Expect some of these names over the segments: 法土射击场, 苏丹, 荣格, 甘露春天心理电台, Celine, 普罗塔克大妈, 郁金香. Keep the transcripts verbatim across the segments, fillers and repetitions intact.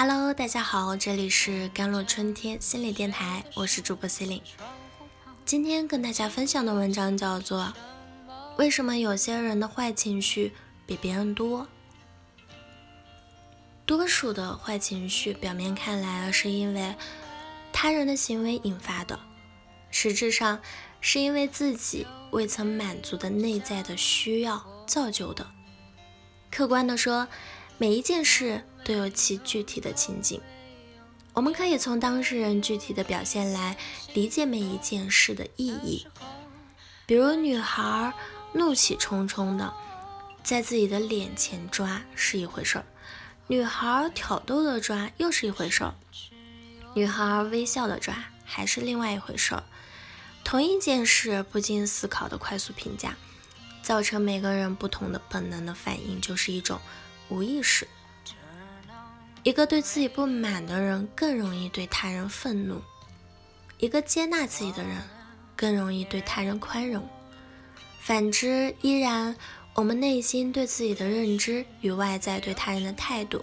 Hello， 大家好，这里是甘露春天心理电台，我是主播 Celine。 今天跟大家分享的文章叫做为什么有些人的坏情绪比别人多。多数的坏情绪表面看来是因为他人的行为引发的，实质上是因为自己未曾满足的内在的需要造就的。客观地说，每一件事都有其具体的情景，我们可以从当事人具体的表现来理解每一件事的意义。比如女孩怒气冲冲的在自己的脸前抓是一回事，女孩挑逗的抓又是一回事，女孩微笑的抓还是另外一回事。同一件事不经思考的快速评价，造成每个人不同的本能的反应，就是一种无意识。一个对自己不满的人更容易对他人愤怒，一个接纳自己的人更容易对他人宽容。反之依然，我们内心对自己的认知与外在对他人的态度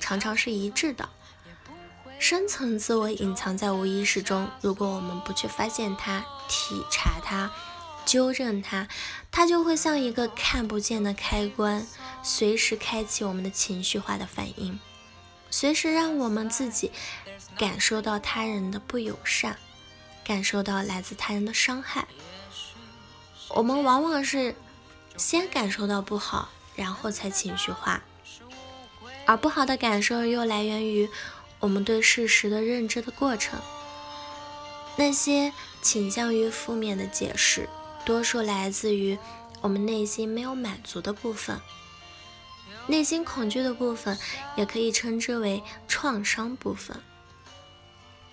常常是一致的。深层自我隐藏在无意识中，如果我们不去发现它、体察它、纠正它，它就会像一个看不见的开关，随时开启我们的情绪化的反应，随时让我们自己感受到他人的不友善，感受到来自他人的伤害。我们往往是先感受到不好，然后才情绪化，而不好的感受又来源于我们对事实的认知的过程。那些倾向于负面的解释多数来自于我们内心没有满足的部分，内心恐惧的部分，也可以称之为创伤部分。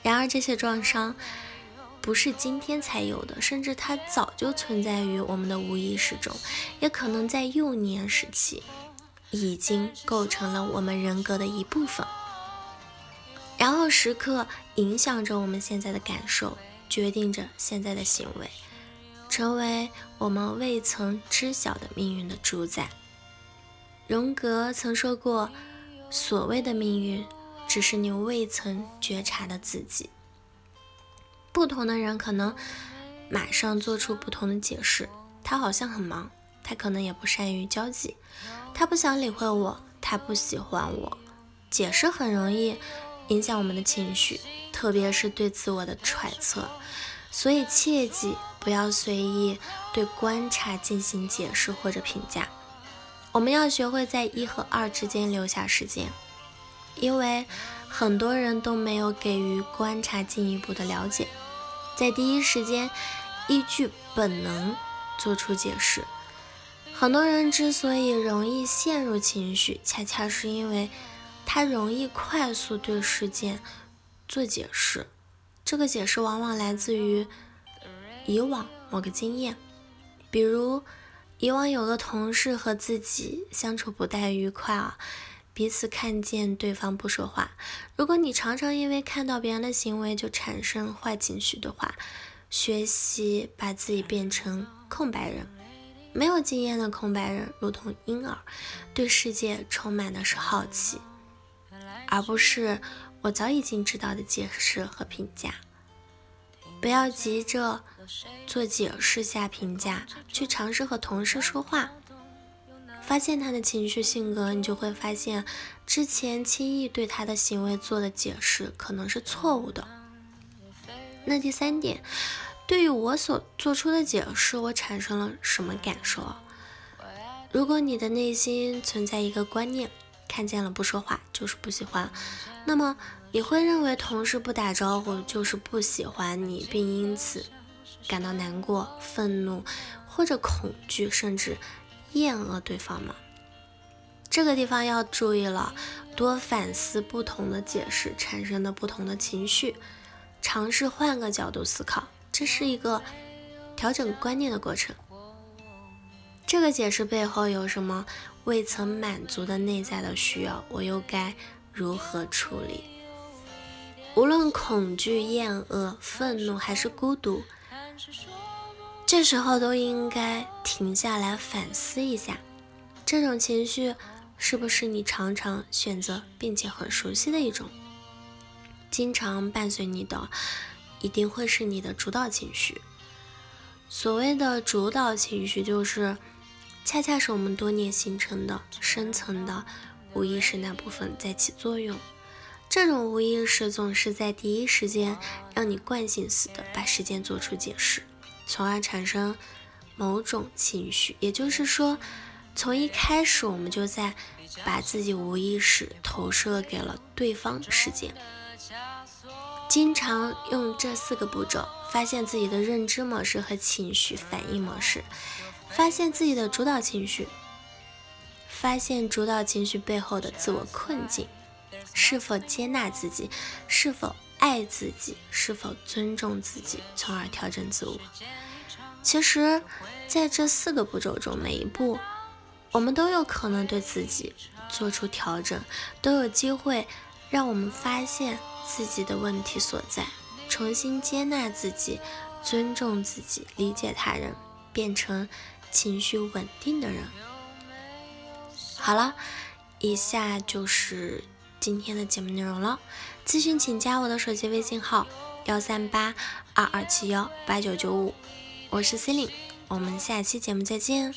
然而这些创伤不是今天才有的，甚至它早就存在于我们的无意识中，也可能在幼年时期已经构成了我们人格的一部分，然后时刻影响着我们现在的感受，决定着现在的行为，成为我们未曾知晓的命运的主宰。荣格曾说过，所谓的命运只是你未曾觉察的自己。不同的人可能马上做出不同的解释，他好像很忙，他可能也不善于交际，他不想理会我，他不喜欢我。解释很容易影响我们的情绪，特别是对自我的揣测，所以切记不要随意对观察进行解释或者评价。我们要学会在一和二之间留下时间，因为很多人都没有给予观察进一步的了解，在第一时间依据本能做出解释。很多人之所以容易陷入情绪，恰恰是因为他容易快速对事件做解释，这个解释往往来自于以往某个经验。比如以往有个同事和自己相处不太愉快啊，彼此看见对方不说话。如果你常常因为看到别人的行为就产生坏情绪的话，学习把自己变成空白人。没有经验的空白人如同婴儿，对世界充满的是好奇，而不是我早已经知道的解释和评价。不要急着做解释下评价，去尝试和同事说话，发现他的情绪性格，你就会发现之前轻易对他的行为做的解释可能是错误的。那第三点，对于我所做出的解释，我产生了什么感受？如果你的内心存在一个观念，看见了不说话就是不喜欢，那么你会认为同事不打招呼就是不喜欢你，并因此感到难过、愤怒或者恐惧，甚至厌恶对方吗？这个地方要注意了，多反思不同的解释产生的不同的情绪，尝试换个角度思考，这是一个调整观念的过程。这个解释背后有什么未曾满足的内在的需要，我又该如何处理？无论恐惧、厌恶、愤怒还是孤独，这时候都应该停下来反思一下，这种情绪是不是你常常选择并且很熟悉的一种，经常伴随你的一定会是你的主导情绪。所谓的主导情绪，就是恰恰是我们多年形成的深层的无意识那部分在起作用，这种无意识总是在第一时间让你惯性似的把事件做出解释，从而产生某种情绪。也就是说，从一开始我们就在把自己无意识投射给了对方事件。经常用这四个步骤发现自己的认知模式和情绪反应模式，发现自己的主导情绪，发现主导情绪背后的自我困境，是否接纳自己，是否爱自己，是否尊重自己，从而调整自我。其实在这四个步骤中，每一步我们都有可能对自己做出调整，都有机会让我们发现自己的问题所在，重新接纳自己，尊重自己，理解他人，变成情绪稳定的人。好了，以下就是今天的节目内容了。咨询请加我的手机微信号一三八二二七一八九九五，我是 Celine， 我们下期节目再见。